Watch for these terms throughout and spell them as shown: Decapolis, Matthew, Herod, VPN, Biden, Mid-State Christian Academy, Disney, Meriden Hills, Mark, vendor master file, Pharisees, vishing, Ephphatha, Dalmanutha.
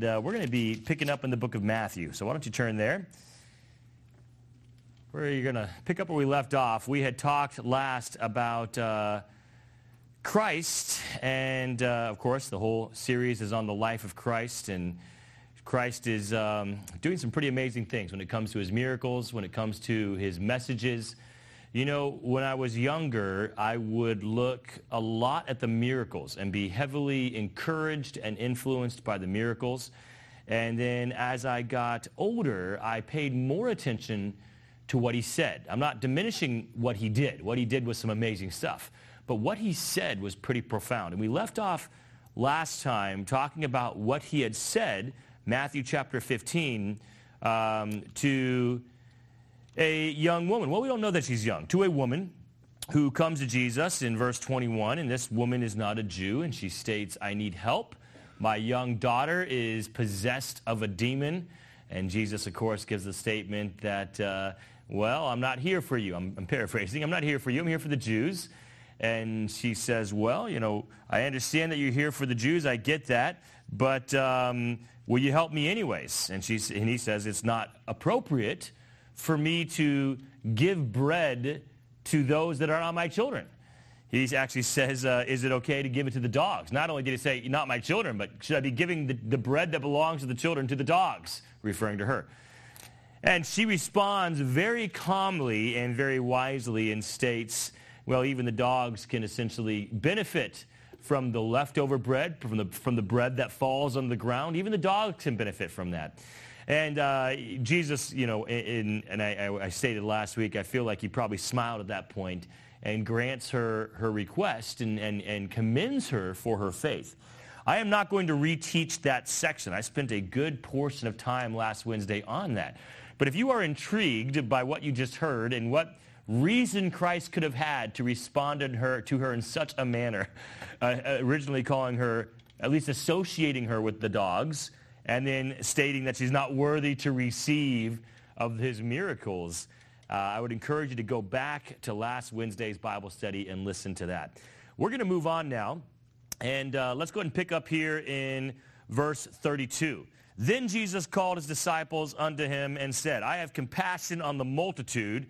And we're going to be picking up in the book of Matthew. So why don't you turn there? We're going to pick up where we left off. We had talked last about Christ. And, of course, the whole series is on the life of Christ. And Christ is doing some pretty amazing things when it comes to his miracles, when it comes to his messages. You know, when I was younger, I would look a lot at the miracles and be heavily encouraged and influenced by the miracles. And then as I got older, I paid more attention to what he said. I'm not diminishing what he did. What he did was some amazing stuff. But what he said was pretty profound. And we left off last time talking about what he had said, Matthew chapter 15, to a young woman. Well, we don't know that she's young. To a woman who comes to Jesus in verse 21, and this woman is not a Jew, and she states, "I need help. My young daughter is possessed of a demon." And Jesus, of course, gives the statement that, well, I'm not here for you. I'm paraphrasing. I'm not here for you. I'm here for the Jews. And she says, well, you know, I understand that you're here for the Jews. I get that. But will you help me anyways? And he says, it's not appropriate for me to give bread to those that are not my children. He actually says, is it okay to give it to the dogs? Not only did he say, not my children, but should I be giving the bread that belongs to the children to the dogs, referring to her? And she responds very calmly and very wisely and states, well, even the dogs can essentially benefit from the leftover bread, from the bread that falls on the ground. Even the dogs can benefit from that. And Jesus, you know, and I stated last week, I feel like he probably smiled at that point and grants her request and commends her for her faith. I am not going to reteach that section. I spent a good portion of time last Wednesday on that. But if you are intrigued by what you just heard and what reason Christ could have had to respond to her in such a manner, originally calling her, at least associating her with the dogs, and then stating that she's not worthy to receive of his miracles. I would encourage you to go back to last Wednesday's Bible study and listen to that. We're going to move on now, and let's go ahead and pick up here in verse 32. Then Jesus called his disciples unto him and said, I have compassion on the multitude,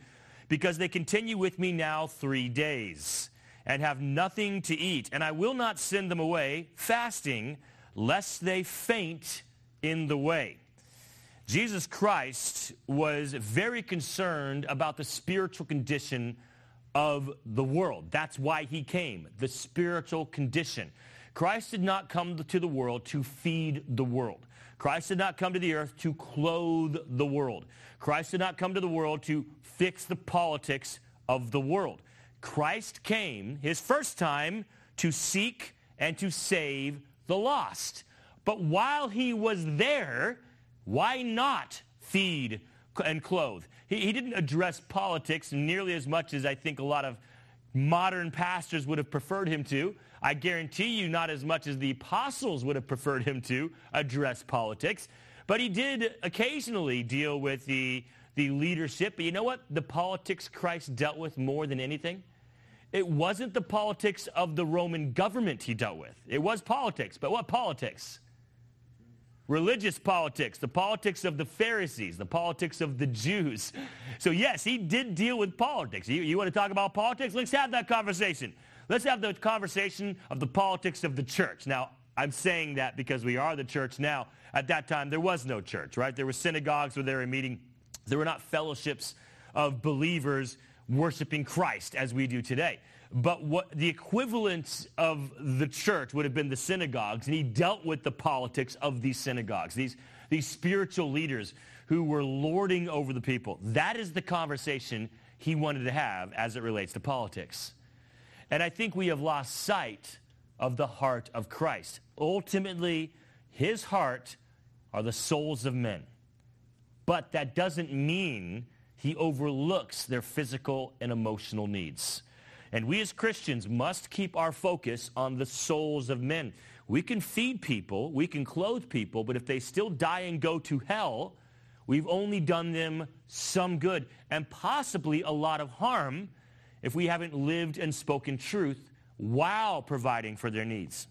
because they continue with me now 3 days, and have nothing to eat, and I will not send them away fasting, lest they faint in the way. Jesus Christ was very concerned about the spiritual condition of the world. That's why he came, the spiritual condition. Christ did not come to the world to feed the world. Christ did not come to the earth to clothe the world. Christ did not come to the world to fix the politics of the world. Christ came, his first time, to seek and to save the lost. But while he was there, why not feed and clothe? He didn't address politics nearly as much as I think a lot of modern pastors would have preferred him to. I guarantee you not as much as the apostles would have preferred him to address politics. But he did occasionally deal with the leadership. But you know what? The politics Christ dealt with more than anything? It wasn't the politics of the Roman government he dealt with. It was politics. But what politics? Religious politics, the politics of the Pharisees, the politics of the Jews. So yes, he did deal with politics. You want to talk about politics? Let's have that conversation. Let's have the conversation of the politics of the church. Now, I'm saying that because we are the church now. At that time, there was no church, right? There were synagogues where they were meeting. There were not fellowships of believers worshiping Christ as we do today. But what the equivalents of the church would have been the synagogues, and he dealt with the politics of these synagogues, these spiritual leaders who were lording over the people. That is the conversation he wanted to have as it relates to politics. And I think we have lost sight of the heart of Christ. Ultimately, his heart are the souls of men. But that doesn't mean he overlooks their physical and emotional needs. And we as Christians must keep our focus on the souls of men. We can feed people, we can clothe people, but if they still die and go to hell, we've only done them some good and possibly a lot of harm if we haven't lived and spoken truth while providing for their needs.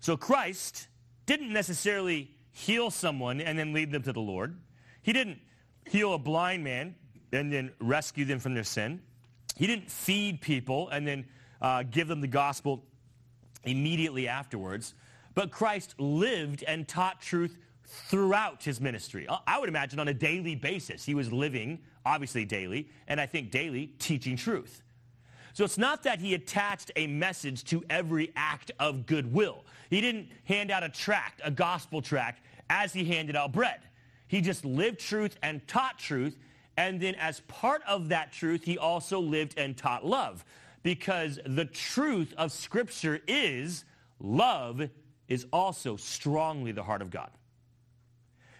So Christ didn't necessarily heal someone and then lead them to the Lord. He didn't heal a blind man and then rescue them from their sin. He didn't feed people and then give them the gospel immediately afterwards. But Christ lived and taught truth throughout his ministry. I would imagine on a daily basis. He was living, obviously daily, and I think daily, teaching truth. So it's not that he attached a message to every act of goodwill. He didn't hand out a tract, a gospel tract, as he handed out bread. He just lived truth and taught truth, and then as part of that truth, he also lived and taught love, because the truth of Scripture is love is also strongly the heart of God.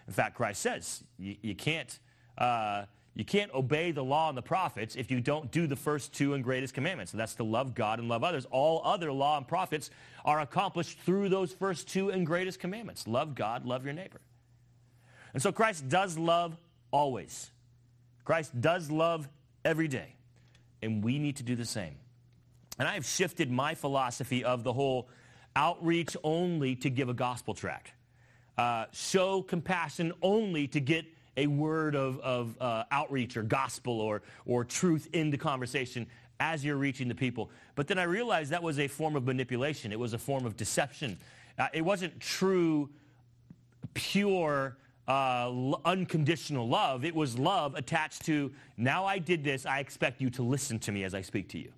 In fact, Christ says, you can't obey the law and the prophets if you don't do the first two and greatest commandments. And that's to love God and love others. All other law and prophets are accomplished through those first two and greatest commandments. Love God, love your neighbor. And so Christ does love always. Christ does love every day. And we need to do the same. And I have shifted my philosophy of the whole outreach only to give a gospel tract. Show compassion only to get a word of outreach or gospel or truth into conversation as you're reaching the people. But then I realized that was a form of manipulation. It was a form of deception. It wasn't true, pure, unconditional love. It was love attached to, now I did this, I expect you to listen to me as I speak to you.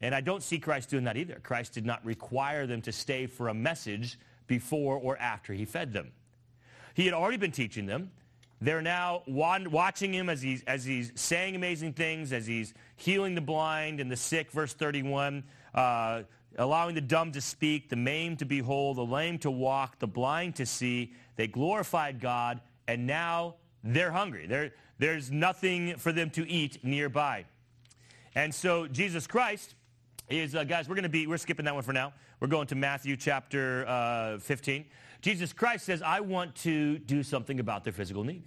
And I don't see Christ doing that either. Christ did not require them to stay for a message before or after he fed them. He had already been teaching them. They're now watching him as he's saying amazing things, as he's healing the blind and the sick, verse 31, allowing the dumb to speak, the maimed to behold, the lame to walk, the blind to see. They glorified God, and now they're hungry. There's nothing for them to eat nearby. And so Jesus Christ is, guys, we're skipping that one for now. We're going to Matthew chapter 15. Jesus Christ says, I want to do something about their physical need.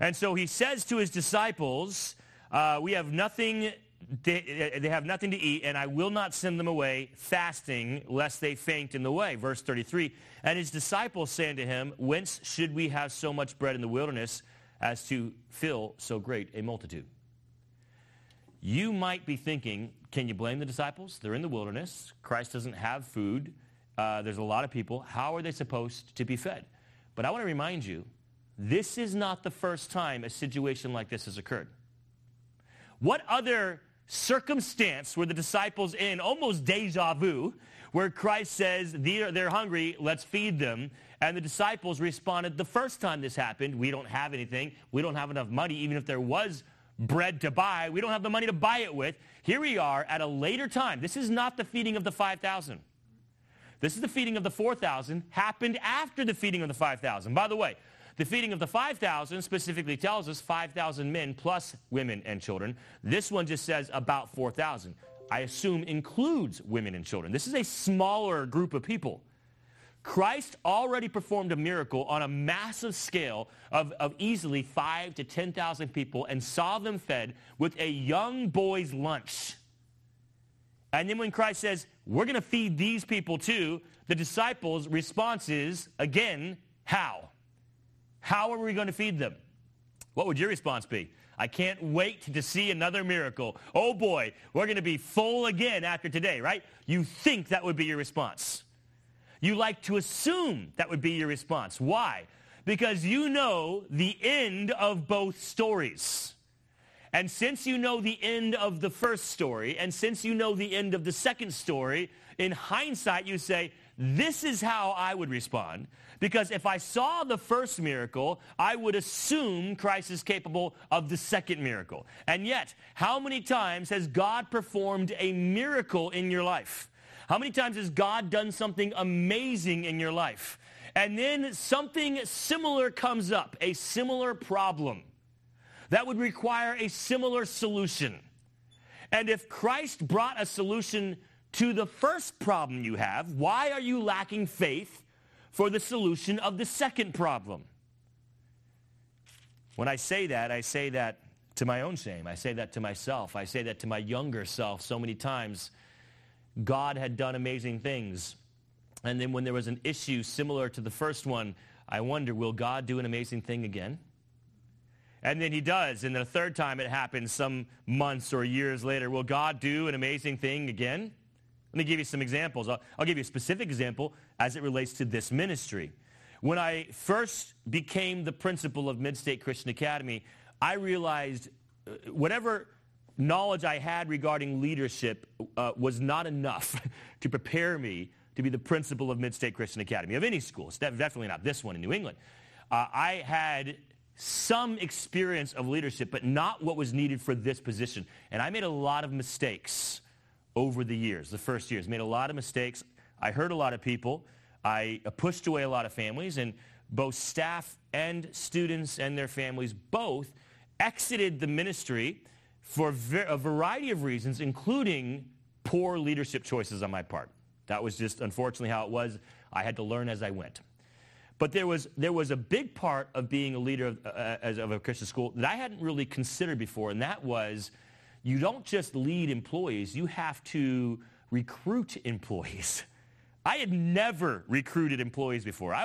And so he says to his disciples, they have nothing to eat, and I will not send them away fasting, lest they faint in the way. Verse 33, and his disciples say unto him, whence should we have so much bread in the wilderness as to fill so great a multitude? You might be thinking, can you blame the disciples? They're in the wilderness. Christ doesn't have food. There's a lot of people. How are they supposed to be fed? But I want to remind you, this is not the first time a situation like this has occurred. What other circumstance were the disciples in, almost deja vu, where Christ says, they're hungry, let's feed them, and the disciples responded, the first time this happened, we don't have anything, we don't have enough money, even if there was bread to buy, we don't have the money to buy it with. Here we are at a later time. This is not the feeding of the 5,000. This is the feeding of the 4,000, happened after the feeding of the 5,000. By the way, the feeding of the 5,000 specifically tells us 5,000 men plus women and children. This one just says about 4,000. I assume includes women and children. This is a smaller group of people. Christ already performed a miracle on a massive scale of easily 5,000 to 10,000 people and saw them fed with a young boy's lunch. And then when Christ says, we're going to feed these people too, the disciples' response is, again, how? How are we going to feed them? What would your response be? I can't wait to see another miracle. Oh boy, we're going to be full again after today, right? You think that would be your response. You like to assume that would be your response. Why? Because you know the end of both stories. And since you know the end of the first story, and since you know the end of the second story, in hindsight you say, this is how I would respond. Because if I saw the first miracle, I would assume Christ is capable of the second miracle. And yet, how many times has God performed a miracle in your life? How many times has God done something amazing in your life? And then something similar comes up, a similar problem that would require a similar solution. And if Christ brought a solution to the first problem you have, why are you lacking faith for the solution of the second problem? When I say that to my own shame. I say that to myself. I say that to my younger self so many times. God had done amazing things. And then when there was an issue similar to the first one, I wonder, will God do an amazing thing again? And then he does. And the third time it happens some months or years later. Will God do an amazing thing again? Let me give you some examples. I'll give you a specific example as it relates to this ministry. When I first became the principal of Mid-State Christian Academy, I realized whatever knowledge I had regarding leadership was not enough to prepare me to be the principal of Mid-State Christian Academy, of any school. It's definitely not this one in New England. I had some experience of leadership, but not what was needed for this position. And I made a lot of mistakes over the years, the first years. Made a lot of mistakes. I hurt a lot of people. I pushed away a lot of families, and both staff and students and their families both exited the ministry for a variety of reasons, including poor leadership choices on my part. That was just, unfortunately, how it was. I had to learn as I went. But there was a big part of being a leader of a Christian school that I hadn't really considered before, and that was you don't just lead employees. You have to recruit employees. I had never recruited employees before.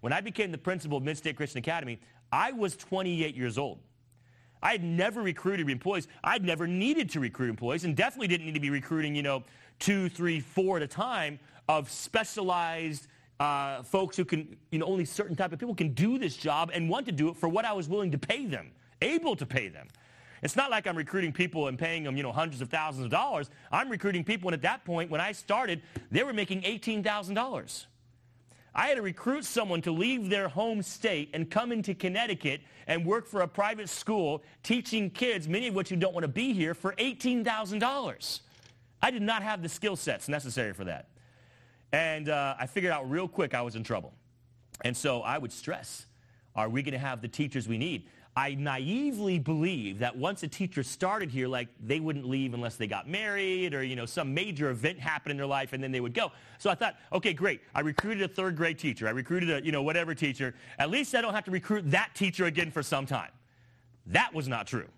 When I became the principal of Mid-State Christian Academy, I was 28 years old. I had never recruited employees. I'd never needed to recruit employees, and definitely didn't need to be recruiting, 2, 3, 4 at a time of specialized folks who can, only certain type of people can do this job and want to do it for what I was willing to pay them, able to pay them. It's not like I'm recruiting people and paying them, hundreds of thousands of dollars. I'm recruiting people, and at that point, when I started, they were making $18,000. I had to recruit someone to leave their home state and come into Connecticut and work for a private school teaching kids, many of which who don't want to be here, for $18,000. I did not have the skill sets necessary for that. And I figured out real quick I was in trouble. And so I would stress, are we going to have the teachers we need? I naively believed that once a teacher started here, they wouldn't leave unless they got married or, some major event happened in their life, and then they would go. So I thought, okay, great. I recruited a third grade teacher. I recruited a, whatever teacher. At least I don't have to recruit that teacher again for some time. That was not true.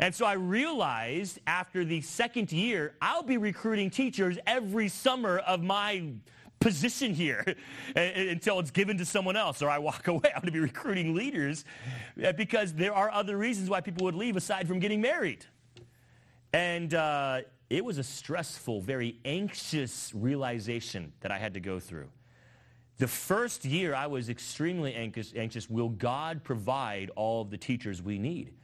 And so I realized after the second year, I'll be recruiting teachers every summer of my position here until it's given to someone else or I walk away. I'm going to be recruiting leaders because there are other reasons why people would leave aside from getting married. And it was a stressful, very anxious realization that I had to go through. The first year, I was extremely anxious. Will God provide all of the teachers we need?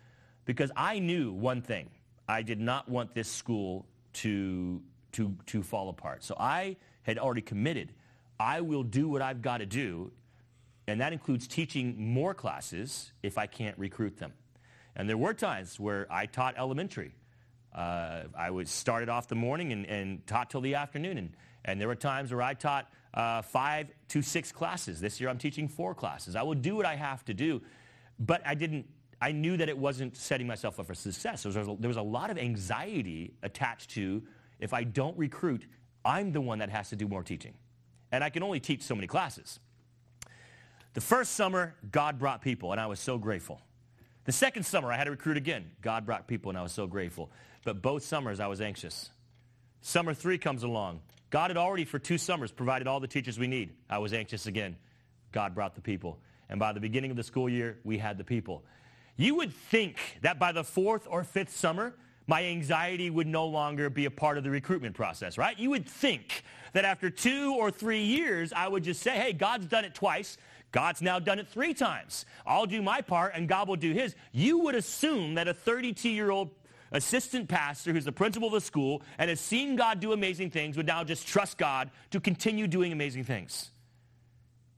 Because I knew one thing. I did not want this school to fall apart. So I had already committed. I will do what I've got to do, and that includes teaching more classes if I can't recruit them. And there were times where I taught elementary. I started off the morning and taught till the afternoon. And there were times where I taught 5 to 6 classes. This year I'm teaching 4 classes. I will do what I have to do, but I knew that it wasn't setting myself up for success. There was a lot of anxiety attached to, if I don't recruit, I'm the one that has to do more teaching. And I can only teach so many classes. The first summer, God brought people, and I was so grateful. The second summer, I had to recruit again. God brought people, and I was so grateful. But both summers, I was anxious. Summer 3 comes along. God had already, for 2 summers, provided all the teachers we need. I was anxious again. God brought the people. And by the beginning of the school year, we had the people. You would think that by the 4th or 5th summer, my anxiety would no longer be a part of the recruitment process, right? You would think that after 2 or 3 years, I would just say, hey, God's done it twice. God's now done it 3 times. I'll do my part, and God will do his. You would assume that a 32-year-old assistant pastor who's the principal of the school and has seen God do amazing things would now just trust God to continue doing amazing things.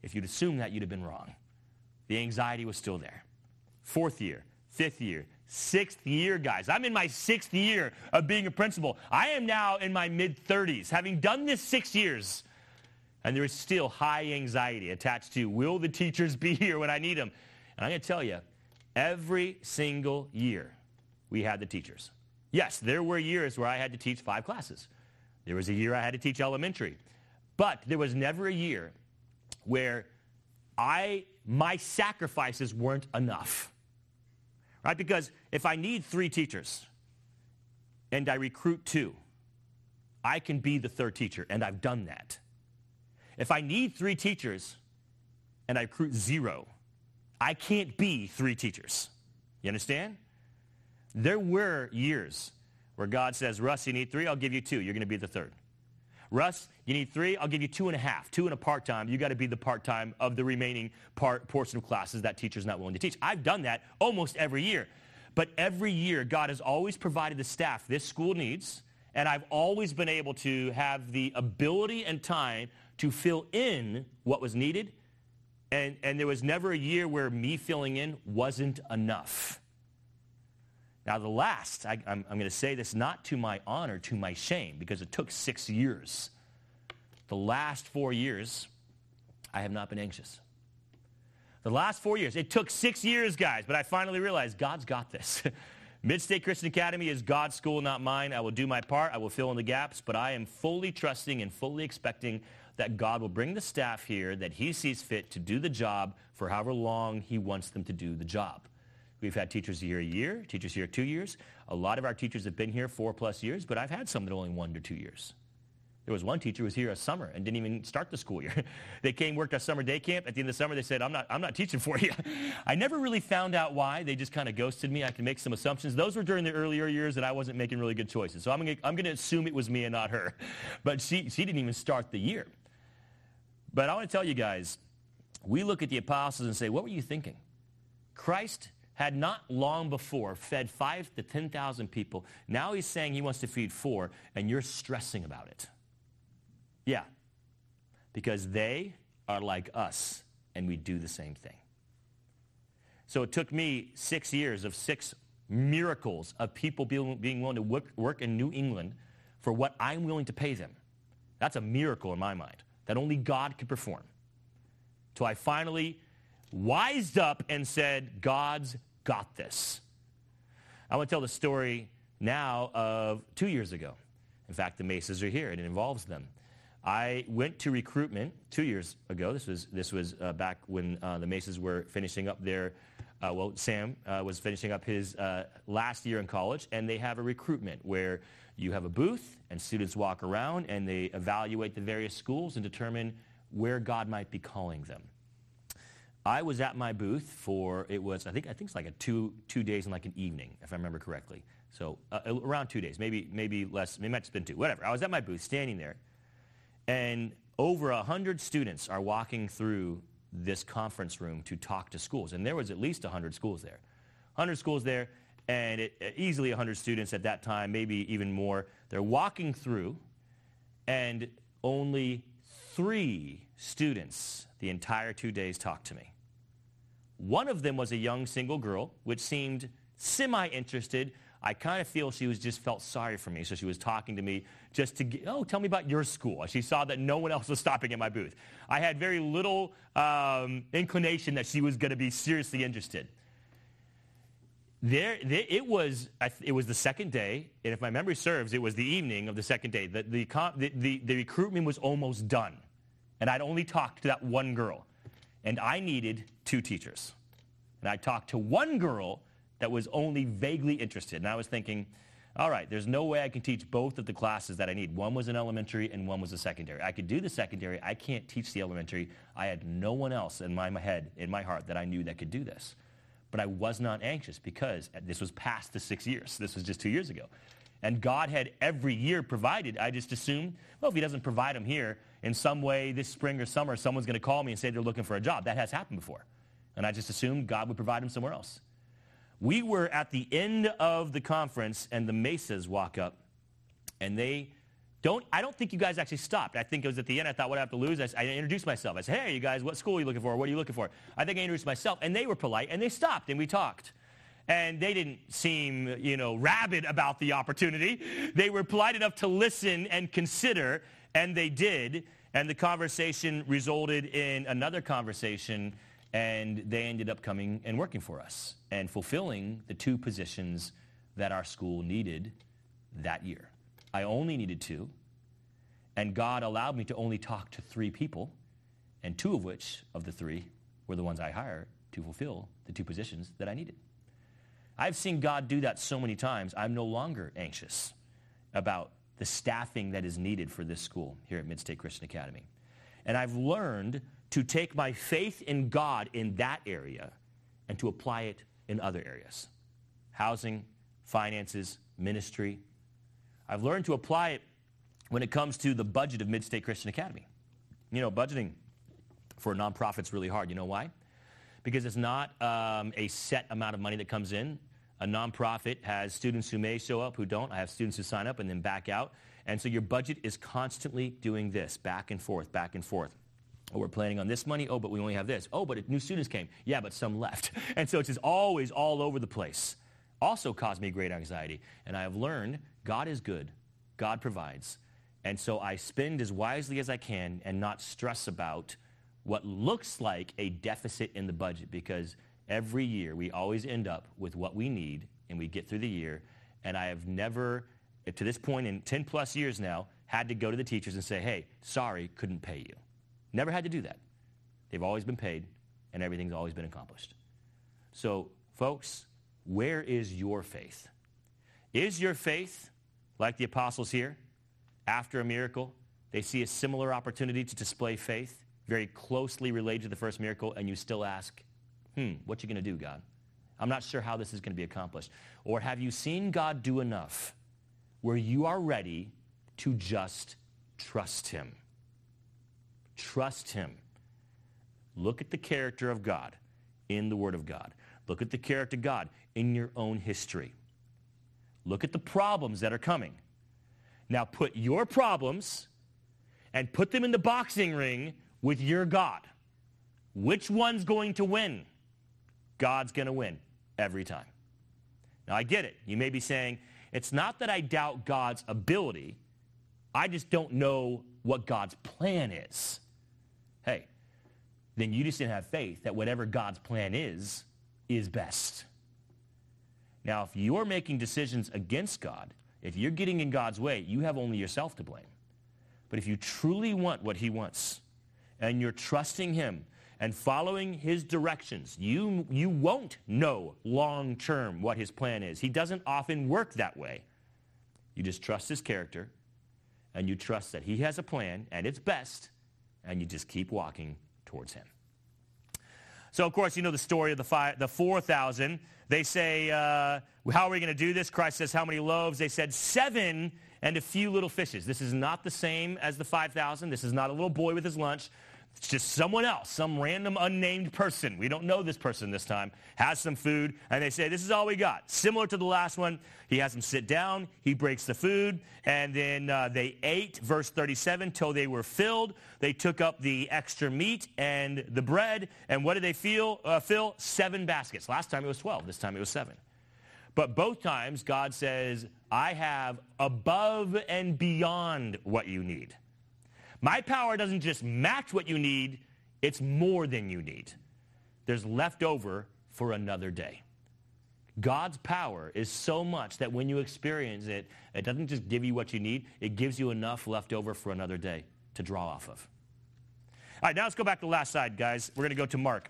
If you'd assumed that, you'd have been wrong. The anxiety was still there. 4th year, 5th year, 6th year, guys. I'm in my 6th year of being a principal. I am now in my mid-30s, having done this 6 years. And there is still high anxiety attached to, will the teachers be here when I need them? And I'm going to tell you, every single year we had the teachers. Yes, there were years where I had to teach 5 classes. There was a year I had to teach elementary. But there was never a year where my sacrifices weren't enough. Right? Because if I need 3 teachers and I recruit 2, I can be the 3rd teacher, and I've done that. If I need 3 teachers and I recruit 0, I can't be 3 teachers. You understand? There were years where God says, Russ, you need 3, I'll give you 2. You're going to be the 3rd. Russ, you need 3, I'll give you 2.5. 2 and a part-time. You've got to be the part-time of the remaining portion of classes that teacher's not willing to teach. I've done that almost every year. But every year, God has always provided the staff this school needs, and I've always been able to have the ability and time to fill in what was needed, and there was never a year where me filling in wasn't enough. Now, the last, I'm going to say this not to my honor, to my shame, because it took 6 years. The last 4 years, I have not been anxious. The last 4 years, it took 6 years, guys, but I finally realized God's got this. Mid-State Christian Academy is God's school, not mine. I will do my part. I will fill in the gaps, but I am fully trusting and fully expecting that God will bring the staff here that he sees fit to do the job for however long he wants them to do the job. We've had teachers here a year, teachers here 2 years. A lot of our teachers have been here 4+ years, but I've had some that only 1 to 2 years. There was one teacher who was here a summer and didn't even start the school year. They came, worked our summer day camp. At the end of the summer, they said, I'm not teaching for you. I never really found out why. They just kind of ghosted me. I can make some assumptions. Those were during the earlier years that I wasn't making really good choices. So I'm going to assume it was me and not her. But she didn't even start the year. But I want to tell you guys, we look at the apostles and say, what were you thinking? Christ had not long before fed 5,000 to 10,000 people. Now he's saying he wants to feed 4, and you're stressing about it. Yeah, because they are like us, and we do the same thing. So it took me 6 years of 6 miracles of people being willing to work in New England for what I'm willing to pay them. That's a miracle in my mind that only God could perform. So I finally wised up and said, God's got this. I want to tell the story now of 2 years ago. In fact, the Masons are here, and it involves them. I went to recruitment 2 years ago. This was back when the Masons were finishing up their, Sam was finishing up his last year in college, and they have a recruitment where you have a booth and students walk around and they evaluate the various schools and determine where God might be calling them. I was at my booth for, it was, I think it's like a two days and like an evening, if I remember correctly. So around 2 days, maybe less, maybe it might have been 2, whatever. I was at my booth standing there. And over 100 students are walking through this conference room to talk to schools. And there was at least 100 schools there. 100 schools there, and easily 100 students at that time, maybe even more. They're walking through, and only 3 students the entire 2 days talked to me. One of them was a young single girl, which seemed semi-interested. I kind of feel she was just felt sorry for me, so she was talking to me just to get, oh, tell me about your school. She saw that no one else was stopping at my booth. I had very little inclination that she was going to be seriously interested. It was the second day, and if my memory serves, it was the evening of the second day. The recruitment was almost done, and I'd only talked to that one girl, and I needed 2 teachers, and I talked to one girl that was only vaguely interested. And I was thinking, all right, there's no way I can teach both of the classes that I need. One was an elementary and one was a secondary. I could do the secondary. I can't teach the elementary. I had no one else in my head, in my heart, that I knew that could do this. But I was not anxious because this was past the 6 years. This was just 2 years ago. And God had every year provided. I just assumed, well, if he doesn't provide them here, in some way this spring or summer, someone's going to call me and say they're looking for a job. That has happened before. And I just assumed God would provide them somewhere else. We were at the end of the conference, and the Masons walk up, and I don't think you guys actually stopped. I think it was at the end. I thought, what do I have to lose? I introduced myself. I said, hey, you guys, what school are you looking for? What are you looking for? I think I introduced myself, and they were polite, and they stopped, and we talked. And they didn't seem, rabid about the opportunity. They were polite enough to listen and consider, and they did. And the conversation resulted in another conversation, and they ended up coming and working for us and fulfilling the 2 positions that our school needed that year. I only needed 2, and God allowed me to only talk to 3 people, and 2 of which of the 3 were the ones I hired to fulfill the 2 positions that I needed. I've seen God do that so many times, I'm no longer anxious about the staffing that is needed for this school here at Mid-State Christian Academy. And I've learned to take my faith in God in that area and to apply it in other areas. Housing, finances, ministry. I've learned to apply it when it comes to the budget of Mid-State Christian Academy. You know, budgeting for a nonprofit is really hard. You know why? Because it's not a set amount of money that comes in. A nonprofit has students who may show up, who don't. I have students who sign up and then back out. And so your budget is constantly doing this, back and forth, back and forth. Oh, we're planning on this money. Oh, but we only have this. Oh, but new students came. Yeah, but some left. And so it's just always all over the place. Also caused me great anxiety. And I have learned God is good. God provides. And so I spend as wisely as I can and not stress about what looks like a deficit in the budget, because every year we always end up with what we need and we get through the year. And I have never, to this point in 10 plus years now, had to go to the teachers and say, hey, sorry, couldn't pay you. Never had to do that. They've always been paid and everything's always been accomplished. So folks, where is your faith? Is your faith like the apostles here? After a miracle, they see a similar opportunity to display faith, very closely related to the first miracle, and you still ask, what you going to do, God? I'm not sure how this is going to be accomplished. Or have you seen God do enough where you are ready to just trust him? Trust him. Look at the character of God in the Word of God. Look at the character of God in your own history. Look at the problems that are coming. Now put your problems and put them in the boxing ring with your God. Which one's going to win? God's going to win every time. Now I get it. You may be saying, it's not that I doubt God's ability. I just don't know what God's plan is. Hey, then you just didn't have faith that whatever God's plan is best. Now if you're making decisions against God, if you're getting in God's way, you have only yourself to blame. But if you truly want what he wants and you're trusting him and following his directions, you won't know long term what his plan is. He doesn't often work that way. You just trust his character and you trust that he has a plan and it's best, and you just keep walking towards him. So, of course, you know the story of the 4,000. They say, how are we going to do this? Christ says, how many loaves? They said, 7 and a few little fishes. This is not the same as the 5,000. This is not a little boy with his lunch. It's just someone else, some random unnamed person. We don't know this person this time. Has some food, and they say, this is all we got. Similar to the last one, he has them sit down. He breaks the food, and then they ate, verse 37, till they were filled. They took up the extra meat and the bread, and what did they fill? 7 baskets. Last time it was 12. This time it was 7. But both times, God says, I have above and beyond what you need. My power doesn't just match what you need, it's more than you need. There's left over for another day. God's power is so much that when you experience it, it doesn't just give you what you need, it gives you enough left over for another day to draw off of. All right, now let's go back to the last slide, guys. We're going to go to Mark.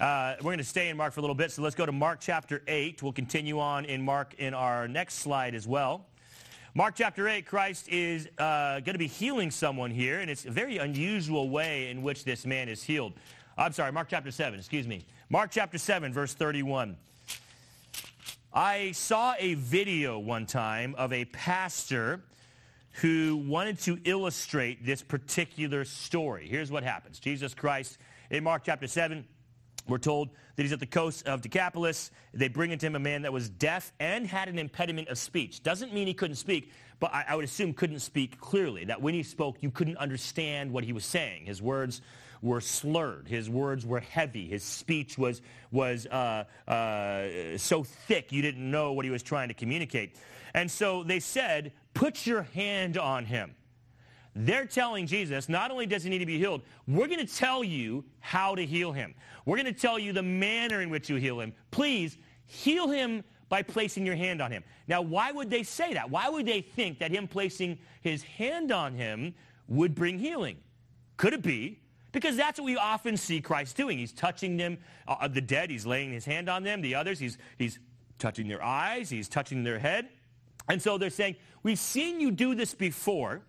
We're going to stay in Mark for a little bit, so let's go to Mark chapter 8. We'll continue on in Mark in our next slide as well. Mark chapter 8, Christ is going to be healing someone here, and it's a very unusual way in which this man is healed. I'm sorry, Mark chapter 7, excuse me. Mark chapter 7, verse 31. I saw a video one time of a pastor who wanted to illustrate this particular story. Here's what happens. Jesus Christ, in Mark chapter 7, we're told that he's at the coast of Decapolis. They bring into him a man that was deaf and had an impediment of speech. Doesn't mean he couldn't speak, but I would assume couldn't speak clearly, that when he spoke, you couldn't understand what he was saying. His words were slurred. His words were heavy. His speech was so thick you didn't know what he was trying to communicate. And so they said, put your hand on him. They're telling Jesus, not only does he need to be healed, we're going to tell you how to heal him. We're going to tell you the manner in which you heal him. Please heal him by placing your hand on him. Now, why would they say that? Why would they think that him placing his hand on him would bring healing? Could it be? Because that's what we often see Christ doing. He's touching them, the dead. He's laying his hand on them. The others, he's touching their eyes. He's touching their head. And so they're saying, we've seen you do this before.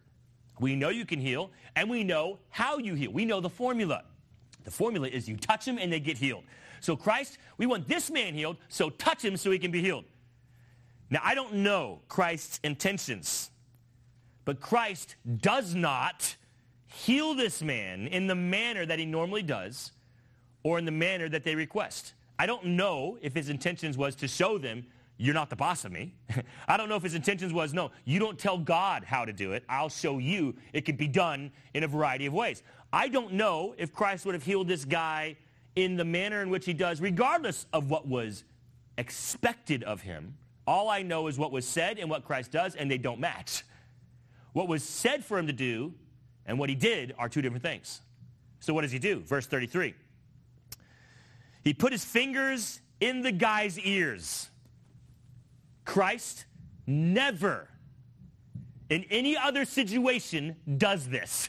We know you can heal, and we know how you heal. We know the formula. The formula is you touch them and they get healed. So Christ, we want this man healed, so touch him so he can be healed. Now, I don't know Christ's intentions, but Christ does not heal this man in the manner that he normally does or in the manner that they request. I don't know if his intentions was to show them, you're not the boss of me. I don't know if his intentions was, no, you don't tell God how to do it. I'll show you. It can be done in a variety of ways. I don't know if Christ would have healed this guy in the manner in which he does, regardless of what was expected of him. All I know is what was said and what Christ does, and they don't match. What was said for him to do and what he did are two different things. So what does he do? Verse 33. He put his fingers in the guy's ears. Christ never, in any other situation, does this.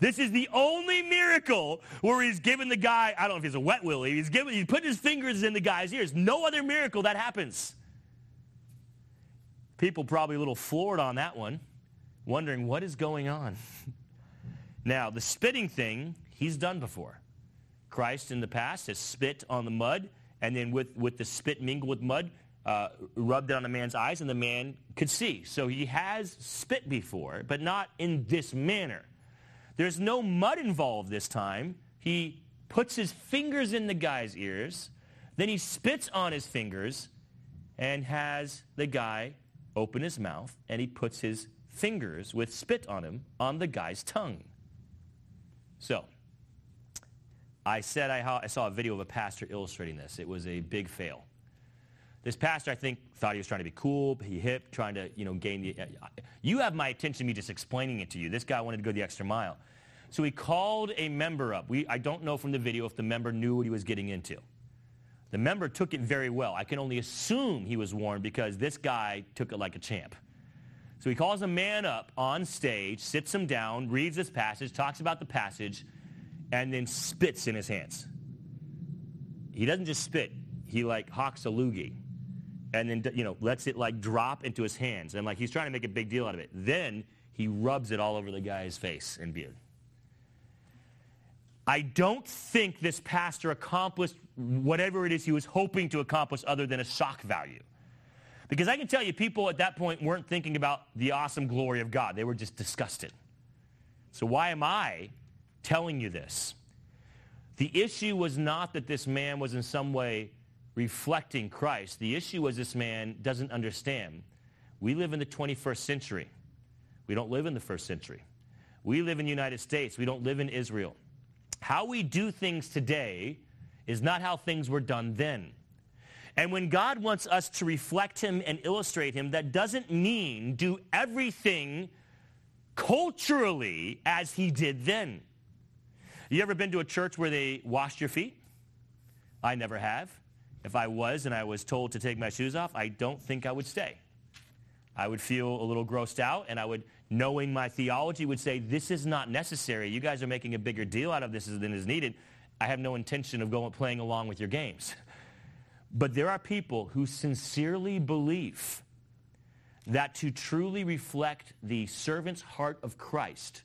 This is the only miracle where he's given the guy, I don't know if he's a wet willy, he's putting his fingers in the guy's ears. No other miracle that happens. People probably a little floored on that one, wondering what is going on. Now, the spitting thing, he's done before. Christ in the past has spit on the mud, and then with the spit mingled with mud, rubbed it on a man's eyes, and the man could see. So he has spit before, but not in this manner. There's no mud involved this time. He puts his fingers in the guy's ears, then he spits on his fingers and has the guy open his mouth, and he puts his fingers with spit on him on the guy's tongue. So I saw a video of a pastor illustrating this. It was a big fail. This pastor, I think, thought he was trying to be cool, but he hip, trying to, gain the... You have my attention, me just explaining it to you. This guy wanted to go the extra mile. So he called a member up. I don't know from the video if the member knew what he was getting into. The member took it very well. I can only assume he was warned because this guy took it like a champ. So he calls a man up on stage, sits him down, reads this passage, talks about the passage, and then spits in his hands. He doesn't just spit. He, hawks a loogie. And then, lets it drop into his hands. And he's trying to make a big deal out of it. Then he rubs it all over the guy's face and beard. I don't think this pastor accomplished whatever it is he was hoping to accomplish other than a shock value. Because I can tell you people at that point weren't thinking about the awesome glory of God. They were just disgusted. So why am I telling you this? The issue was not that this man was in some way reflecting Christ. The issue was this man doesn't understand. We live in the 21st century. We don't live in the first century. We live in the United States. We don't live in Israel. How we do things today is not how things were done then. And when God wants us to reflect him and illustrate him, that doesn't mean do everything culturally as he did then. You ever been to a church where they washed your feet? I never have. If I was and I was told to take my shoes off, I don't think I would stay. I would feel a little grossed out, and I would, knowing my theology, would say, this is not necessary. You guys are making a bigger deal out of this than is needed. I have no intention of playing along with your games. But there are people who sincerely believe that to truly reflect the servant's heart of Christ,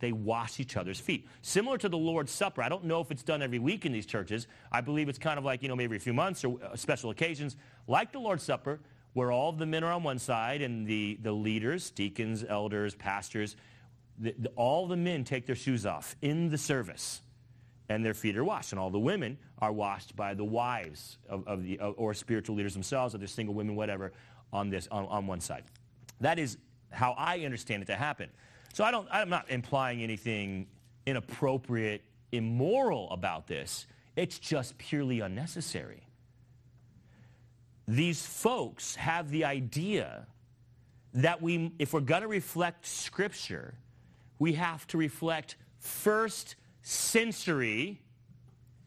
they wash each other's feet. Similar to the Lord's Supper. I don't know if it's done every week in these churches. I believe it's kind of maybe every few months or special occasions, like the Lord's Supper, where all of the men are on one side and the leaders, deacons, elders, pastors, all the men take their shoes off in the service, and their feet are washed. And all the women are washed by the wives or spiritual leaders themselves, or their single women, whatever, on one side. That is how I understand it to happen. So I'm not implying anything inappropriate, immoral about this. It's just purely unnecessary. These folks have the idea that if we're going to reflect Scripture, we have to reflect first-century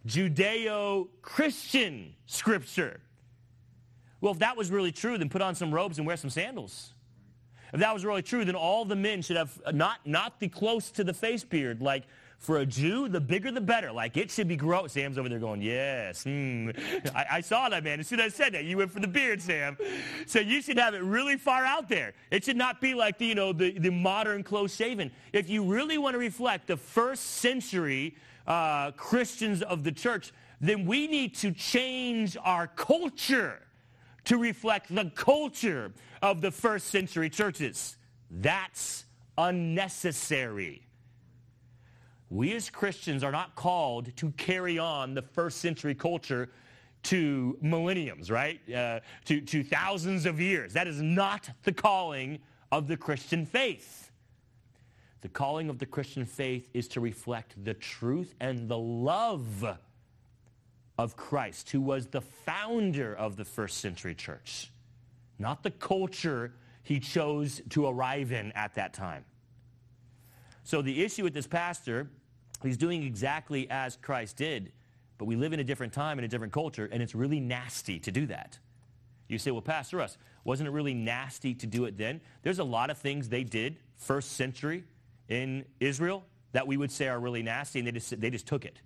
Judeo-Christian Scripture. Well, if that was really true, then put on some robes and wear some sandals. If that was really true, then all the men should have not the close to the face beard like For a Jew, the bigger the better. Like, it should be gross. Sam's over there going, yes. I saw that, man. As soon as I said that, you went for the beard, Sam. So you should have it really far out there. It should not be like, the modern close shaven. If you really want to reflect the first century Christians of the church, then we need to change our culture to reflect the culture of the first century churches. That's unnecessary. We as Christians are not called to carry on the first century culture to millenniums, right? To thousands of years. That is not the calling of the Christian faith. The calling of the Christian faith is to reflect the truth and the love of Christ, who was the founder of the first century church, not the culture he chose to arrive in at that time. So the issue with this pastor, he's doing exactly as Christ did, but we live in a different time and a different culture, and it's really nasty to do that. You say, well, Pastor Russ, wasn't it really nasty to do it then? There's a lot of things they did first century in Israel that we would say are really nasty, and they just took it.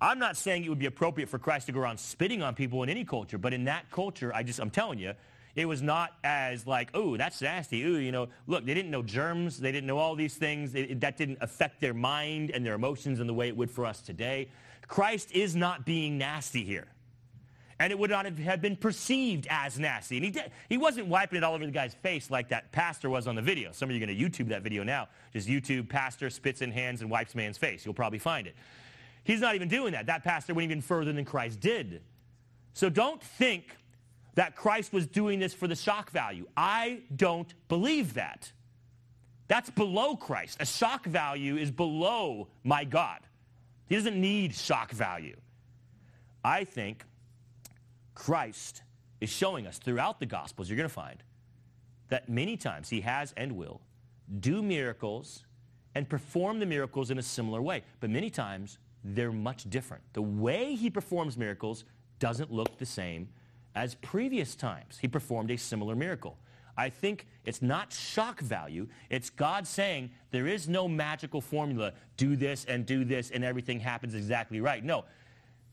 I'm not saying it would be appropriate for Christ to go around spitting on people in any culture, but in that culture, I'm telling you, it was not as like, oh, that's nasty. Ooh, look, they didn't know germs. They didn't know all these things. That didn't affect their mind and their emotions in the way it would for us today. Christ is not being nasty here. And it would not have been perceived as nasty. And he wasn't wiping it all over the guy's face like that pastor was on the video. Some of you are going to YouTube that video now. Just YouTube, pastor spits in hands and wipes man's face. You'll probably find it. He's not even doing that. That pastor went even further than Christ did. So don't think that Christ was doing this for the shock value. I don't believe that. That's below Christ. A shock value is below my God. He doesn't need shock value. I think Christ is showing us throughout the Gospels, you're going to find, that many times he has and will do miracles and perform the miracles in a similar way. But many times they're much different. The way he performs miracles doesn't look the same as previous times he performed a similar miracle. I think it's not shock value. It's God saying there is no magical formula, do this, and everything happens exactly right. No,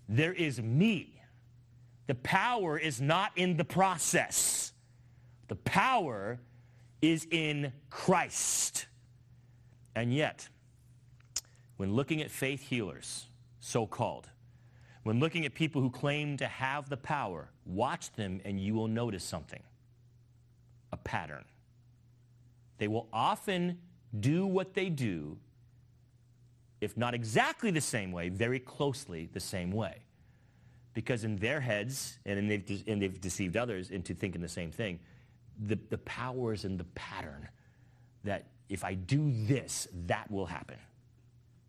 there is me. The power is not in the process. The power is in Christ. And yet, when looking at faith healers, so-called, when looking at people who claim to have the power, watch them and you will notice something, a pattern. They will often do what they do, if not exactly the same way, very closely the same way. Because in their heads, and they've deceived others into thinking the same thing, the power is in the pattern that if I do this, that will happen.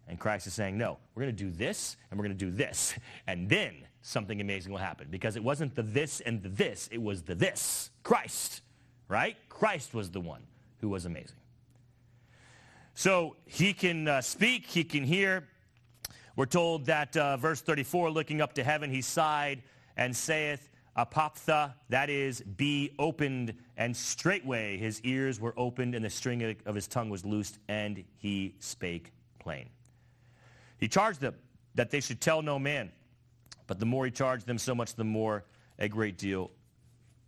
And Christ is saying, no, we're going to do this, and we're going to do this, and then something amazing will happen. Because it wasn't the this and the this, it was the this. Christ, right? Christ was the one who was amazing. So he can speak, he can hear. We're told that verse 34, looking up to heaven, he sighed and saith, Ephphatha, that is, be opened, and straightway his ears were opened, and the string of his tongue was loosed, and he spake plain. He charged them that they should tell no man. But the more he charged them, so much the more a great deal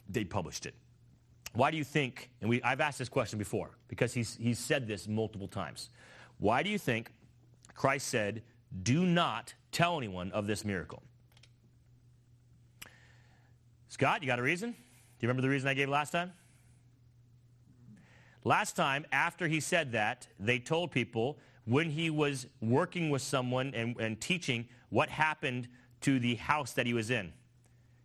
they published it. Why do you think, and I've asked this question before, because he's said this multiple times. Why do you think Christ said, do not tell anyone of this miracle? Scott, you got a reason? Do you remember the reason I gave last time? Last time, after he said that, they told people, when he was working with someone and teaching, what happened to the house that he was in?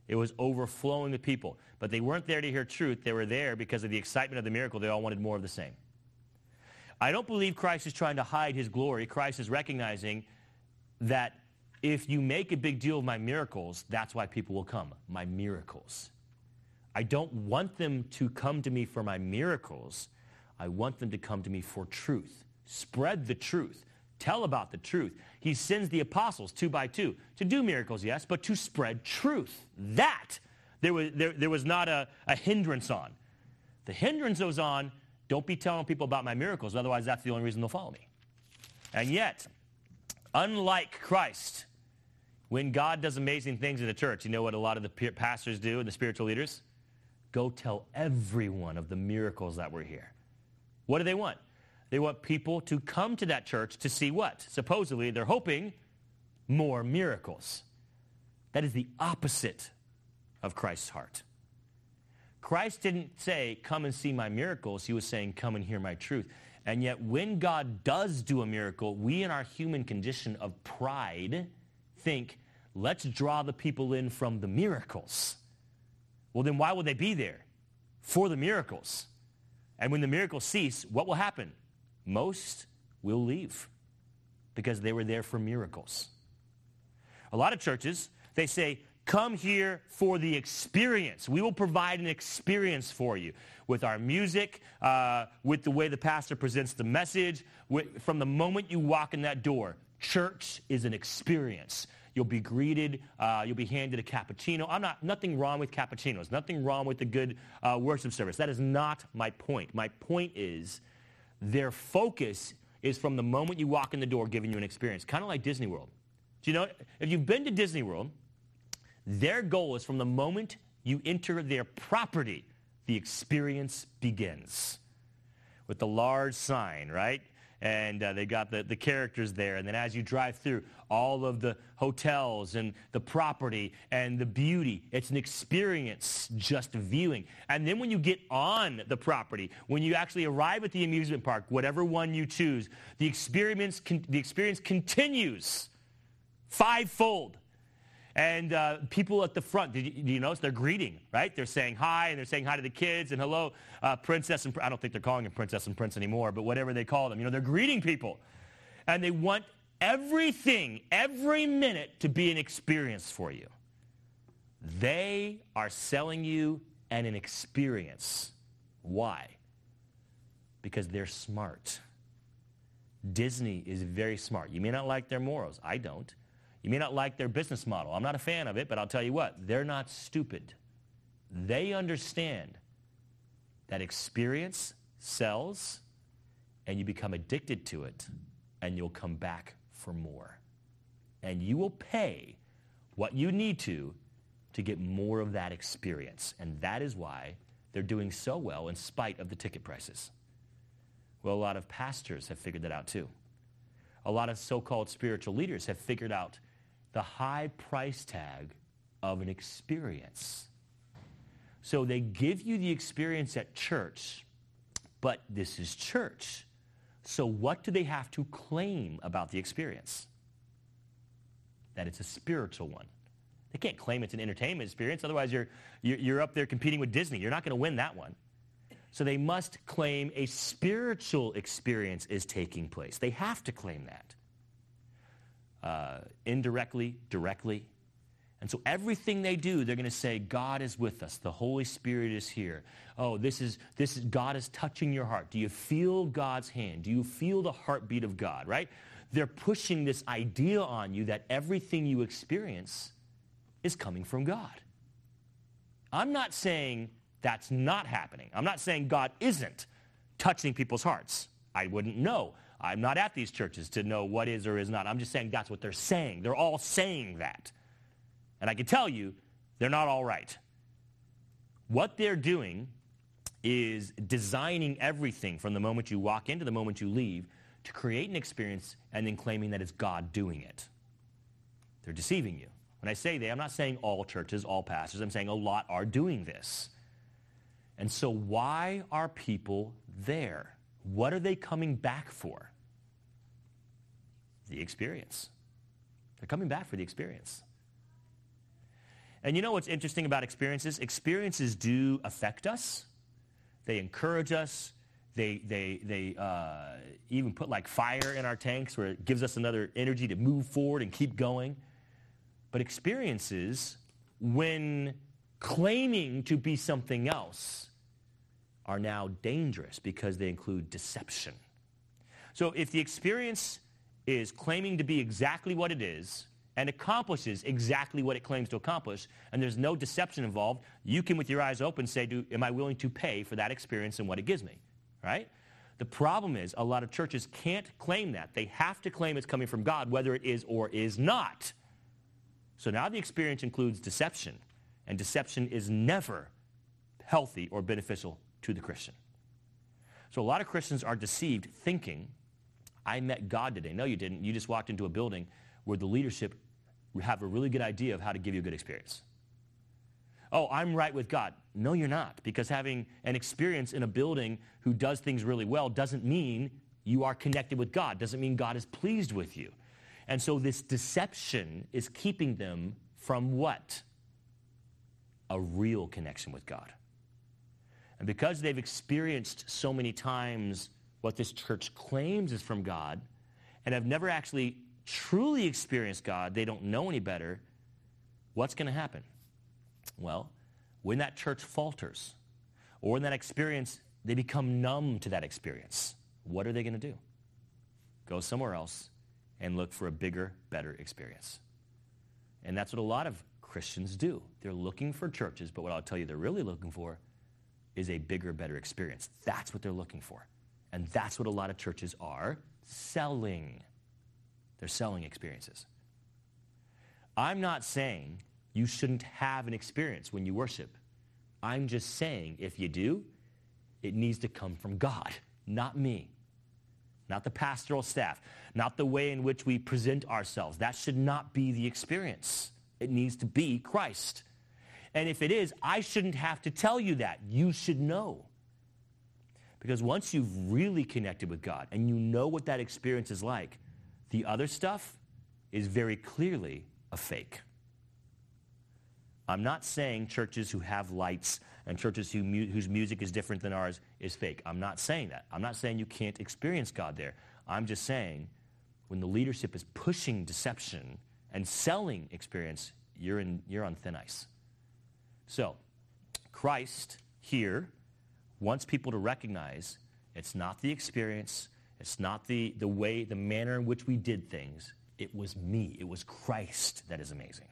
It was overflowing with people. But they weren't there to hear truth. They were there because of the excitement of the miracle. They all wanted more of the same. I don't believe Christ is trying to hide his glory. Christ is recognizing that if you make a big deal of my miracles, that's why people will come, my miracles. I don't want them to come to me for my miracles. I want them to come to me for truth. Spread the truth. Tell about the truth. He sends the apostles 2 by 2 to do miracles, yes, but to spread truth. That there was not a hindrance on. The hindrance was on, don't be telling people about my miracles, otherwise that's the only reason they'll follow me. And yet, Unlike Christ, when God does amazing things in the church, you know what a lot of the pastors do and the spiritual leaders? Go tell everyone of the miracles that were here. What do they want? They want people to come to that church to see what? Supposedly, they're hoping more miracles. That is the opposite of Christ's heart. Christ didn't say, come and see my miracles. He was saying, come and hear my truth. And yet, when God does do a miracle, we in our human condition of pride think, let's draw the people in from the miracles. Well, then why would they be there? For the miracles. And when the miracles cease, what will happen? Most will leave because they were there for miracles. A lot of churches, they say, come here for the experience. We will provide an experience for you with our music, with the way the pastor presents the message, from the moment you walk in that door. Church is an experience. You'll be greeted. You'll be handed a cappuccino. Nothing wrong with cappuccinos. Nothing wrong with a good worship service. That is not my point. My point is their focus is from the moment you walk in the door giving you an experience, kind of like Disney World. Do you know, if you've been to Disney World, their goal is from the moment you enter their property, the experience begins with the large sign, right? And they got the characters there. And then as you drive through all of the hotels and the property and the beauty, it's an experience just viewing. And then when you get on the property, when you actually arrive at the amusement park, whatever one you choose, the experience continues fivefold. And people at the front, do you notice? They're greeting, right? They're saying hi, and they're saying hi to the kids, and hello, princess. And I don't think they're calling them princess and prince anymore, but whatever they call them. You know, they're greeting people. And they want everything, every minute, to be an experience for you. They are selling you an experience. Why? Because they're smart. Disney is very smart. You may not like their morals. I don't. You may not like their business model. I'm not a fan of it, but I'll tell you what. They're not stupid. They understand that experience sells, and you become addicted to it, and you'll come back for more. And you will pay what you need to get more of that experience. And that is why they're doing so well in spite of the ticket prices. Well, a lot of pastors have figured that out too. A lot of so-called spiritual leaders have figured out the high price tag of an experience. So they give you the experience at church, but this is church. So what do they have to claim about the experience? That it's a spiritual one. They can't claim it's an entertainment experience, otherwise you're up there competing with Disney. You're not going to win that one. So they must claim a spiritual experience is taking place. They have to claim that. Indirectly, directly. And so everything they do, they're going to say, God is with us. The Holy Spirit is here. Oh, this is God is touching your heart. Do you feel God's hand? Do you feel the heartbeat of God, right? They're pushing this idea on you that everything you experience is coming from God. I'm not saying that's not happening. I'm not saying God isn't touching people's hearts. I wouldn't know. I'm not at these churches to know what is or is not. I'm just saying that's what they're saying. They're all saying that. And I can tell you, they're not all right. What they're doing is designing everything from the moment you walk in to the moment you leave to create an experience and then claiming that it's God doing it. They're deceiving you. When I say they, I'm not saying all churches, all pastors. I'm saying a lot are doing this. And so why are people there? What are they coming back for? The experience. They're coming back for the experience. And you know what's interesting about experiences? Experiences do affect us. They encourage us. They even put like fire in our tanks where it gives us another energy to move forward and keep going. But experiences, when claiming to be something else, are now dangerous because they include deception. So if the experience is claiming to be exactly what it is and accomplishes exactly what it claims to accomplish, and there's no deception involved, you can, with your eyes open, say, am I willing to pay for that experience and what it gives me, right? The problem is a lot of churches can't claim that. They have to claim it's coming from God, whether it is or is not. So now the experience includes deception, and deception is never healthy or beneficial to the Christian. So a lot of Christians are deceived thinking, I met God today. No, you didn't. You just walked into a building where the leadership have a really good idea of how to give you a good experience. Oh, I'm right with God. No, you're not, because having an experience in a building who does things really well doesn't mean you are connected with God, doesn't mean God is pleased with you. And so this deception is keeping them from what? A real connection with God. And because they've experienced so many times what this church claims is from God and have never actually truly experienced God, they don't know any better, what's going to happen? Well, when that church falters or in that experience, they become numb to that experience, what are they going to do? Go somewhere else and look for a bigger, better experience. And that's what a lot of Christians do. They're looking for churches, but what I'll tell you they're really looking for is a bigger, better experience. That's what they're looking for. And that's what a lot of churches are selling. They're selling experiences. I'm not saying you shouldn't have an experience when you worship. I'm just saying if you do, it needs to come from God, not me, not the pastoral staff, not the way in which we present ourselves. That should not be the experience. It needs to be Christ. And if it is, I shouldn't have to tell you that. You should know. Because once you've really connected with God and you know what that experience is like, the other stuff is very clearly a fake. I'm not saying churches who have lights and churches whose music is different than ours is fake. I'm not saying that. I'm not saying you can't experience God there. I'm just saying when the leadership is pushing deception and selling experience, you're on thin ice. So Christ here wants people to recognize it's not the experience, it's not the way, the manner in which we did things. It was me. It was Christ that is amazing.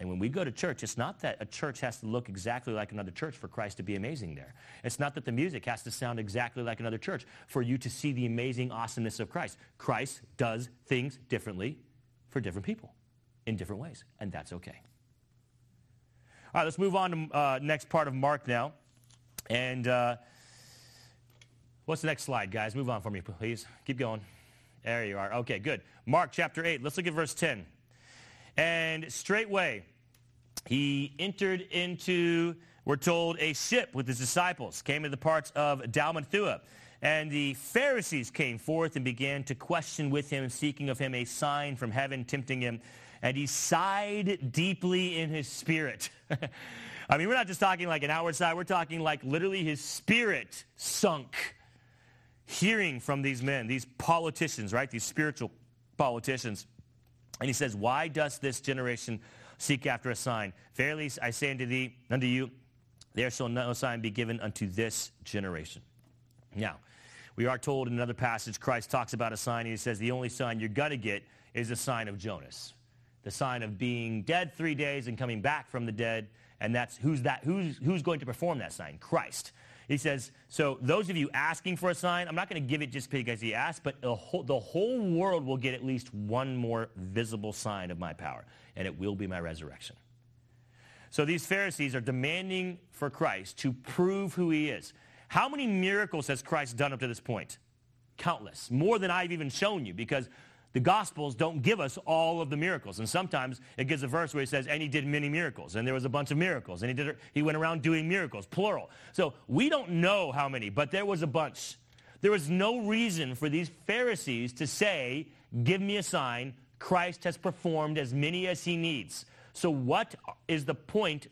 And when we go to church, it's not that a church has to look exactly like another church for Christ to be amazing there. It's not that the music has to sound exactly like another church for you to see the amazing awesomeness of Christ. Christ does things differently for different people in different ways, and that's okay. All right, let's move on to next part of Mark now. And what's the next slide, guys? Move on for me, please. Keep going. There you are. Okay, good. Mark chapter 8. Let's look at verse 10. And straightway he entered into, we're told, a ship with his disciples, came to the parts of Dalmanutha. And the Pharisees came forth and began to question with him, seeking of him a sign from heaven, tempting him. And he sighed deeply in his spirit. I mean, we're not just talking like an outward sigh. We're talking like literally his spirit sunk. Hearing from these men, these politicians, right? These spiritual politicians. And he says, why does this generation seek after a sign? Verily I say unto you, there shall no sign be given unto this generation. Now, we are told in another passage, Christ talks about a sign, and he says the only sign you're going to get is the sign of Jonas, the sign of being dead 3 days and coming back from the dead, and that's who's going to perform that sign? Christ. He says, so those of you asking for a sign, I'm not going to give it just because he asked, but the whole world will get at least one more visible sign of my power, and it will be my resurrection. So these Pharisees are demanding for Christ to prove who he is. How many miracles has Christ done up to this point? Countless, more than I've even shown you, because the Gospels don't give us all of the miracles. And sometimes it gives a verse where he says, and he did many miracles, and there was a bunch of miracles, and he went around doing miracles, plural. So we don't know how many, but there was a bunch. There was no reason for these Pharisees to say, give me a sign. Christ has performed as many as he needs. So what is the point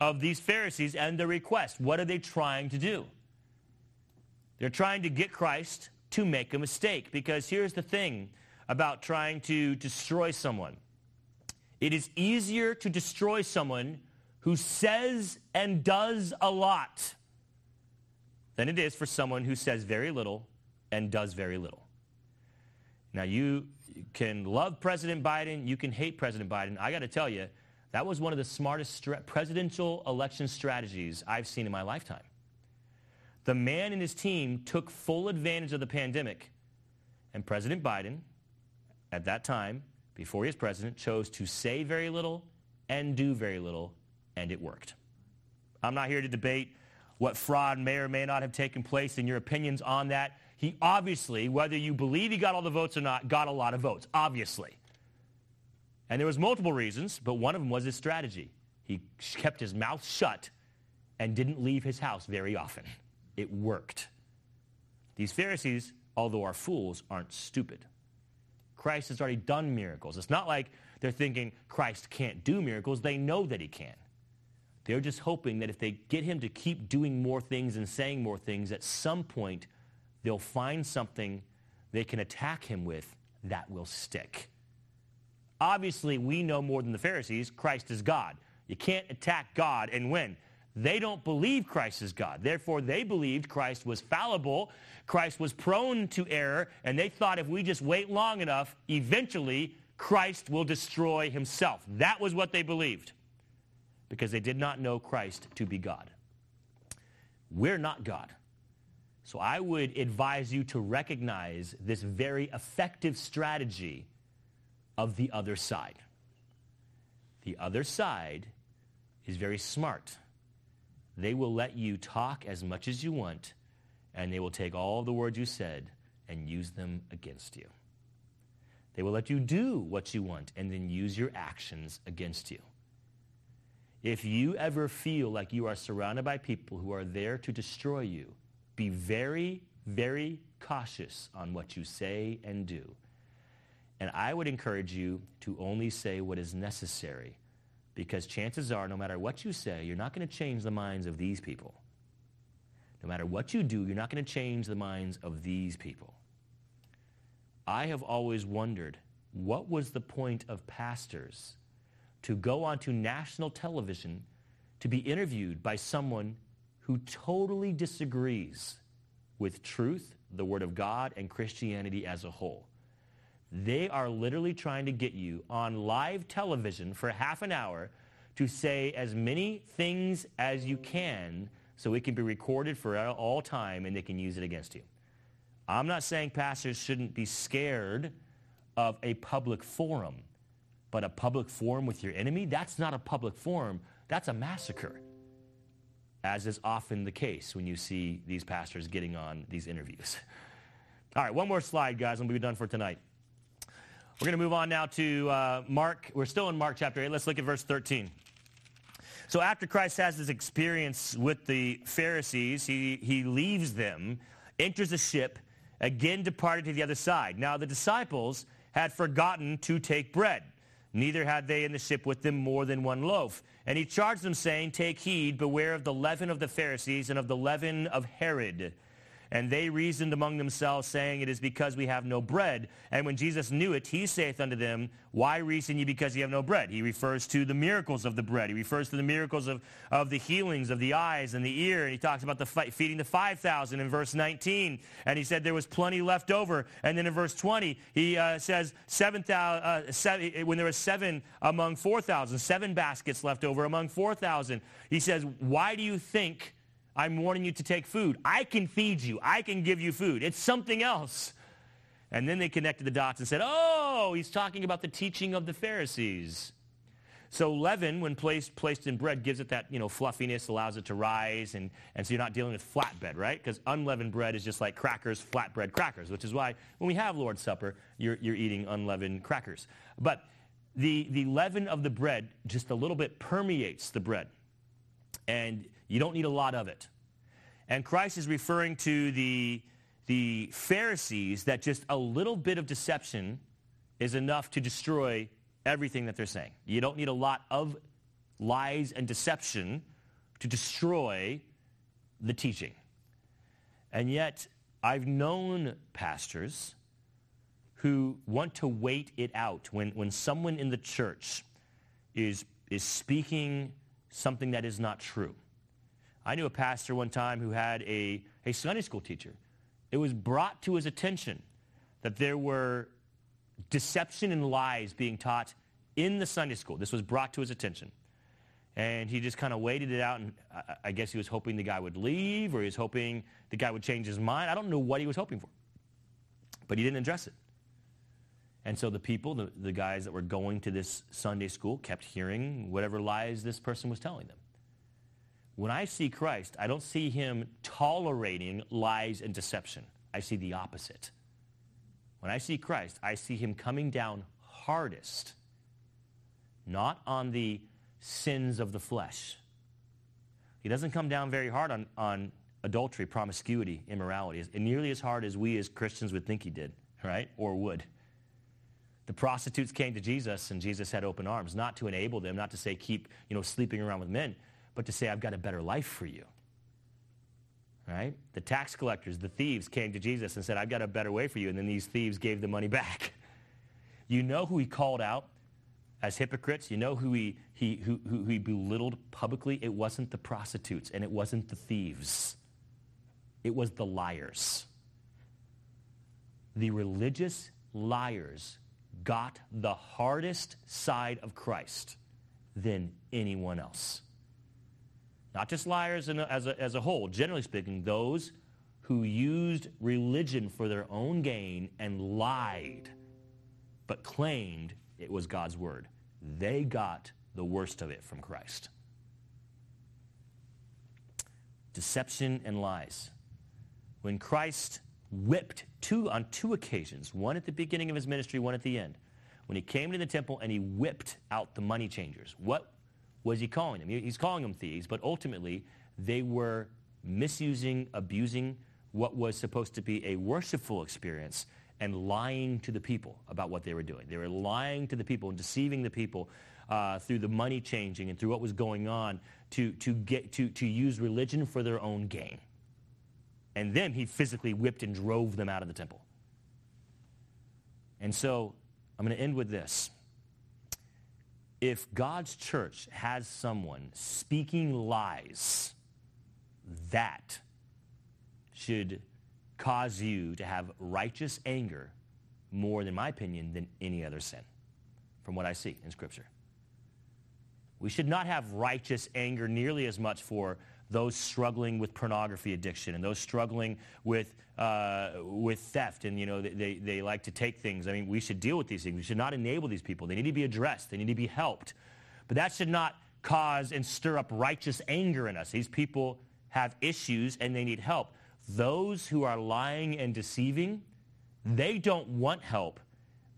of these Pharisees and their request? What are they trying to do? They're trying to get Christ to make a mistake, because here's the thing about trying to destroy someone. It is easier to destroy someone who says and does a lot than it is for someone who says very little and does very little. Now, you can love President Biden. You can hate President Biden. I got to tell you, that was one of the smartest presidential election strategies I've seen in my lifetime. the man and his team took full advantage of the pandemic. And President Biden, at that time, before he was president, chose to say very little and do very little, and it worked. I'm not here to debate what fraud may or may not have taken place and your opinions on that. He obviously, whether you believe he got all the votes or not, got a lot of votes, obviously. And there was multiple reasons, but one of them was his strategy. He kept his mouth shut and didn't leave his house very often. It worked. These Pharisees, although are fools, aren't stupid. Christ has already done miracles. It's not like they're thinking Christ can't do miracles. They know that he can. They're just hoping that if they get him to keep doing more things and saying more things, at some point they'll find something they can attack him with that will stick. Obviously, we know more than the Pharisees. Christ is God. You can't attack God and win. They don't believe Christ is God. Therefore, they believed Christ was fallible, Christ was prone to error, and they thought if we just wait long enough, eventually Christ will destroy himself. That was what they believed, because they did not know Christ to be God. We're not God. So I would advise you to recognize this very effective strategy of the other side. The other side is very smart. They will let you talk as much as you want, and they will take all the words you said and use them against you. They will let you do what you want and then use your actions against you. If you ever feel like you are surrounded by people who are there to destroy you, be very, very cautious on what you say and do. And I would encourage you to only say what is necessary, because chances are, no matter what you say, you're not going to change the minds of these people. No matter what you do, you're not going to change the minds of these people. I have always wondered, what was the point of pastors to go onto national television to be interviewed by someone who totally disagrees with truth, the Word of God, and Christianity as a whole? They are literally trying to get you on live television for half an hour to say as many things as you can so it can be recorded for all time and they can use it against you. I'm not saying pastors shouldn't be scared of a public forum, but a public forum with your enemy, that's not a public forum, that's a massacre, as is often the case when you see these pastors getting on these interviews. All right, one more slide, guys, and we'll be done for tonight. We're going to move on now to Mark. We're still in Mark chapter 8. Let's look at verse 13. So after Christ has this experience with the Pharisees, he leaves them, enters a ship, again departed to the other side. Now the disciples had forgotten to take bread. Neither had they in the ship with them more than one loaf. And he charged them, saying, "Take heed, beware of the leaven of the Pharisees and of the leaven of Herod." And they reasoned among themselves, saying, "It is because we have no bread." And when Jesus knew it, he saith unto them, "Why reason ye because ye have no bread?" He refers to the miracles of the bread. He refers to the miracles of the healings of the eyes and the ear. And he talks about the feeding the 5,000 in verse 19. And he said there was plenty left over. And then in verse 20, he says, when there were seven among 4,000, seven baskets left over among 4,000. He says, "Why do you think I'm warning you to take food? I can feed you. I can give you food. It's something else." And then they connected the dots and said, "Oh, he's talking about the teaching of the Pharisees." So leaven, when placed in bread, gives it that, fluffiness, allows it to rise, and so you're not dealing with flatbread, right? Because unleavened bread is just like crackers, flatbread crackers, which is why when we have Lord's Supper, you're eating unleavened crackers. But the leaven of the bread, just a little bit, permeates the bread. And you don't need a lot of it. And Christ is referring to the Pharisees that just a little bit of deception is enough to destroy everything that they're saying. You don't need a lot of lies and deception to destroy the teaching. And yet, I've known pastors who want to wait it out. When someone in the church is speaking something that is not true. I knew a pastor one time who had a Sunday school teacher. It was brought to his attention that there were deception and lies being taught in the Sunday school. This was brought to his attention. And he just kind of waited it out, and I guess he was hoping the guy would leave, or he was hoping the guy would change his mind. I don't know what he was hoping for, but he didn't address it. And so the people, the guys that were going to this Sunday school, kept hearing whatever lies this person was telling them. When I see Christ, I don't see him tolerating lies and deception. I see the opposite. When I see Christ, I see him coming down hardest, not on the sins of the flesh. He doesn't come down very hard on adultery, promiscuity, immorality. It's nearly as hard as we as Christians would think he did, right, or would. The prostitutes came to Jesus, and Jesus had open arms, not to enable them, not to say keep, sleeping around with men, but to say I've got a better life for you, right? The tax collectors, the thieves came to Jesus and said, I've got a better way for you, and then these thieves gave the money back. You know who he called out as hypocrites? You know who he belittled publicly? It wasn't the prostitutes, and it wasn't the thieves. It was the liars. The religious liars got the hardest side of Christ than anyone else. Not just liars as a whole, generally speaking, those who used religion for their own gain and lied, but claimed it was God's word. They got the worst of it from Christ. Deception and lies. When Christ whipped on two occasions, one at the beginning of his ministry, one at the end, when he came to the temple and he whipped out the money changers, what was he calling them? He's calling them thieves, but ultimately they were misusing, abusing what was supposed to be a worshipful experience and lying to the people about what they were doing. They were lying to the people and deceiving the people through the money changing and through what was going on to use religion for their own gain. And then he physically whipped and drove them out of the temple. And so I'm going to end with this. If God's church has someone speaking lies, that should cause you to have righteous anger more, in my opinion, than any other sin, from what I see in Scripture. We should not have righteous anger nearly as much for those struggling with pornography addiction and those struggling with theft, and they like to take things. I mean, we should deal with these things. We should not enable these people. They need to be addressed. They need to be helped. But that should not cause and stir up righteous anger in us. These people have issues and they need help. Those who are lying and deceiving, they don't want help.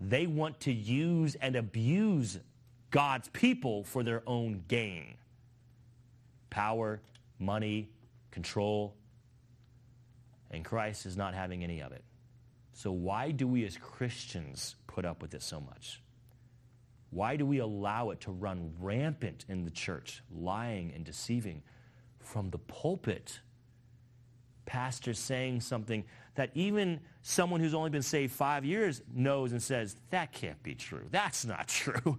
They want to use and abuse God's people for their own gain. Power, money, control, and Christ is not having any of it. So why do we as Christians put up with this so much? Why do we allow it to run rampant in the church, lying and deceiving from the pulpit? Pastors saying something that even someone who's only been saved 5 years knows and says, that can't be true. That's not true.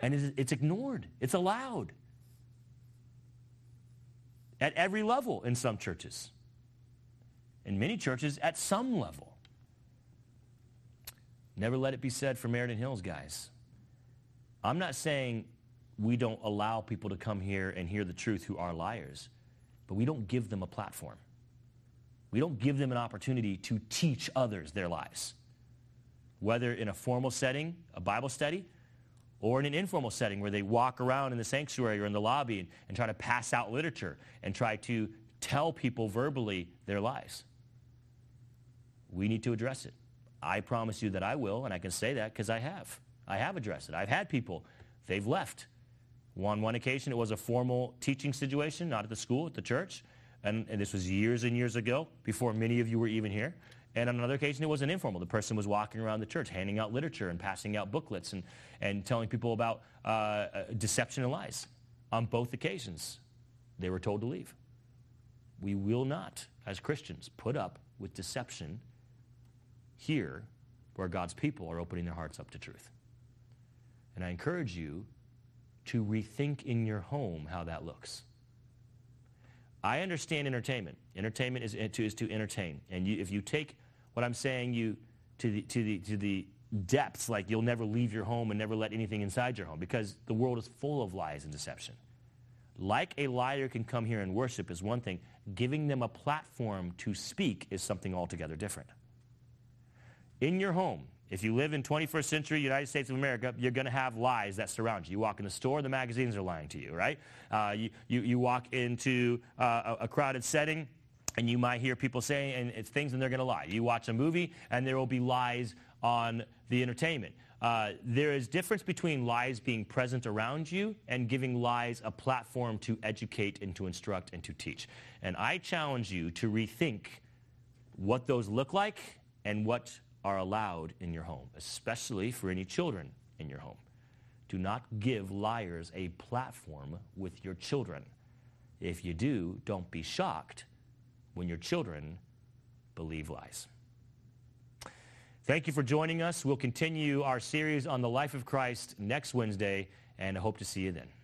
And it's ignored. It's allowed. At every level in some churches. In many churches, at some level. Never let it be said for Meriden Hills, guys. I'm not saying we don't allow people to come here and hear the truth who are liars, but we don't give them a platform. We don't give them an opportunity to teach others their lies, whether in a formal setting, a Bible study, or in an informal setting where they walk around in the sanctuary or in the lobby and try to pass out literature and try to tell people verbally their lies. We need to address it. I promise you that I will, and I can say that because I have. I have addressed it. I've had people, they've left. On one occasion, it was a formal teaching situation, not at the school, at the church. And this was years and years ago, before many of you were even here. And on another occasion, it wasn't informal. The person was walking around the church, handing out literature and passing out booklets and telling people about deception and lies. On both occasions, they were told to leave. We will not, as Christians, put up with deception here where God's people are opening their hearts up to truth. And I encourage you to rethink in your home how that looks. I understand entertainment. Entertainment is to entertain, and if you take what I'm saying to the depths, like you'll never leave your home and never let anything inside your home, because the world is full of lies and deception. Like a liar can come here and worship is one thing. Giving them a platform to speak is something altogether different. In your home, if you live in 21st century United States of America, you're going to have lies that surround you. You walk in a store, the magazines are lying to you, right? You walk into a crowded setting, and you might hear people saying things, and they're going to lie. You watch a movie, and there will be lies on the entertainment. There is difference between lies being present around you and giving lies a platform to educate and to instruct and to teach. And I challenge you to rethink what those look like and what are allowed in your home, especially for any children in your home. Do not give liars a platform with your children. If you do, don't be shocked when your children believe lies. Thank you for joining us. We'll continue our series on the life of Christ next Wednesday, and I hope to see you then.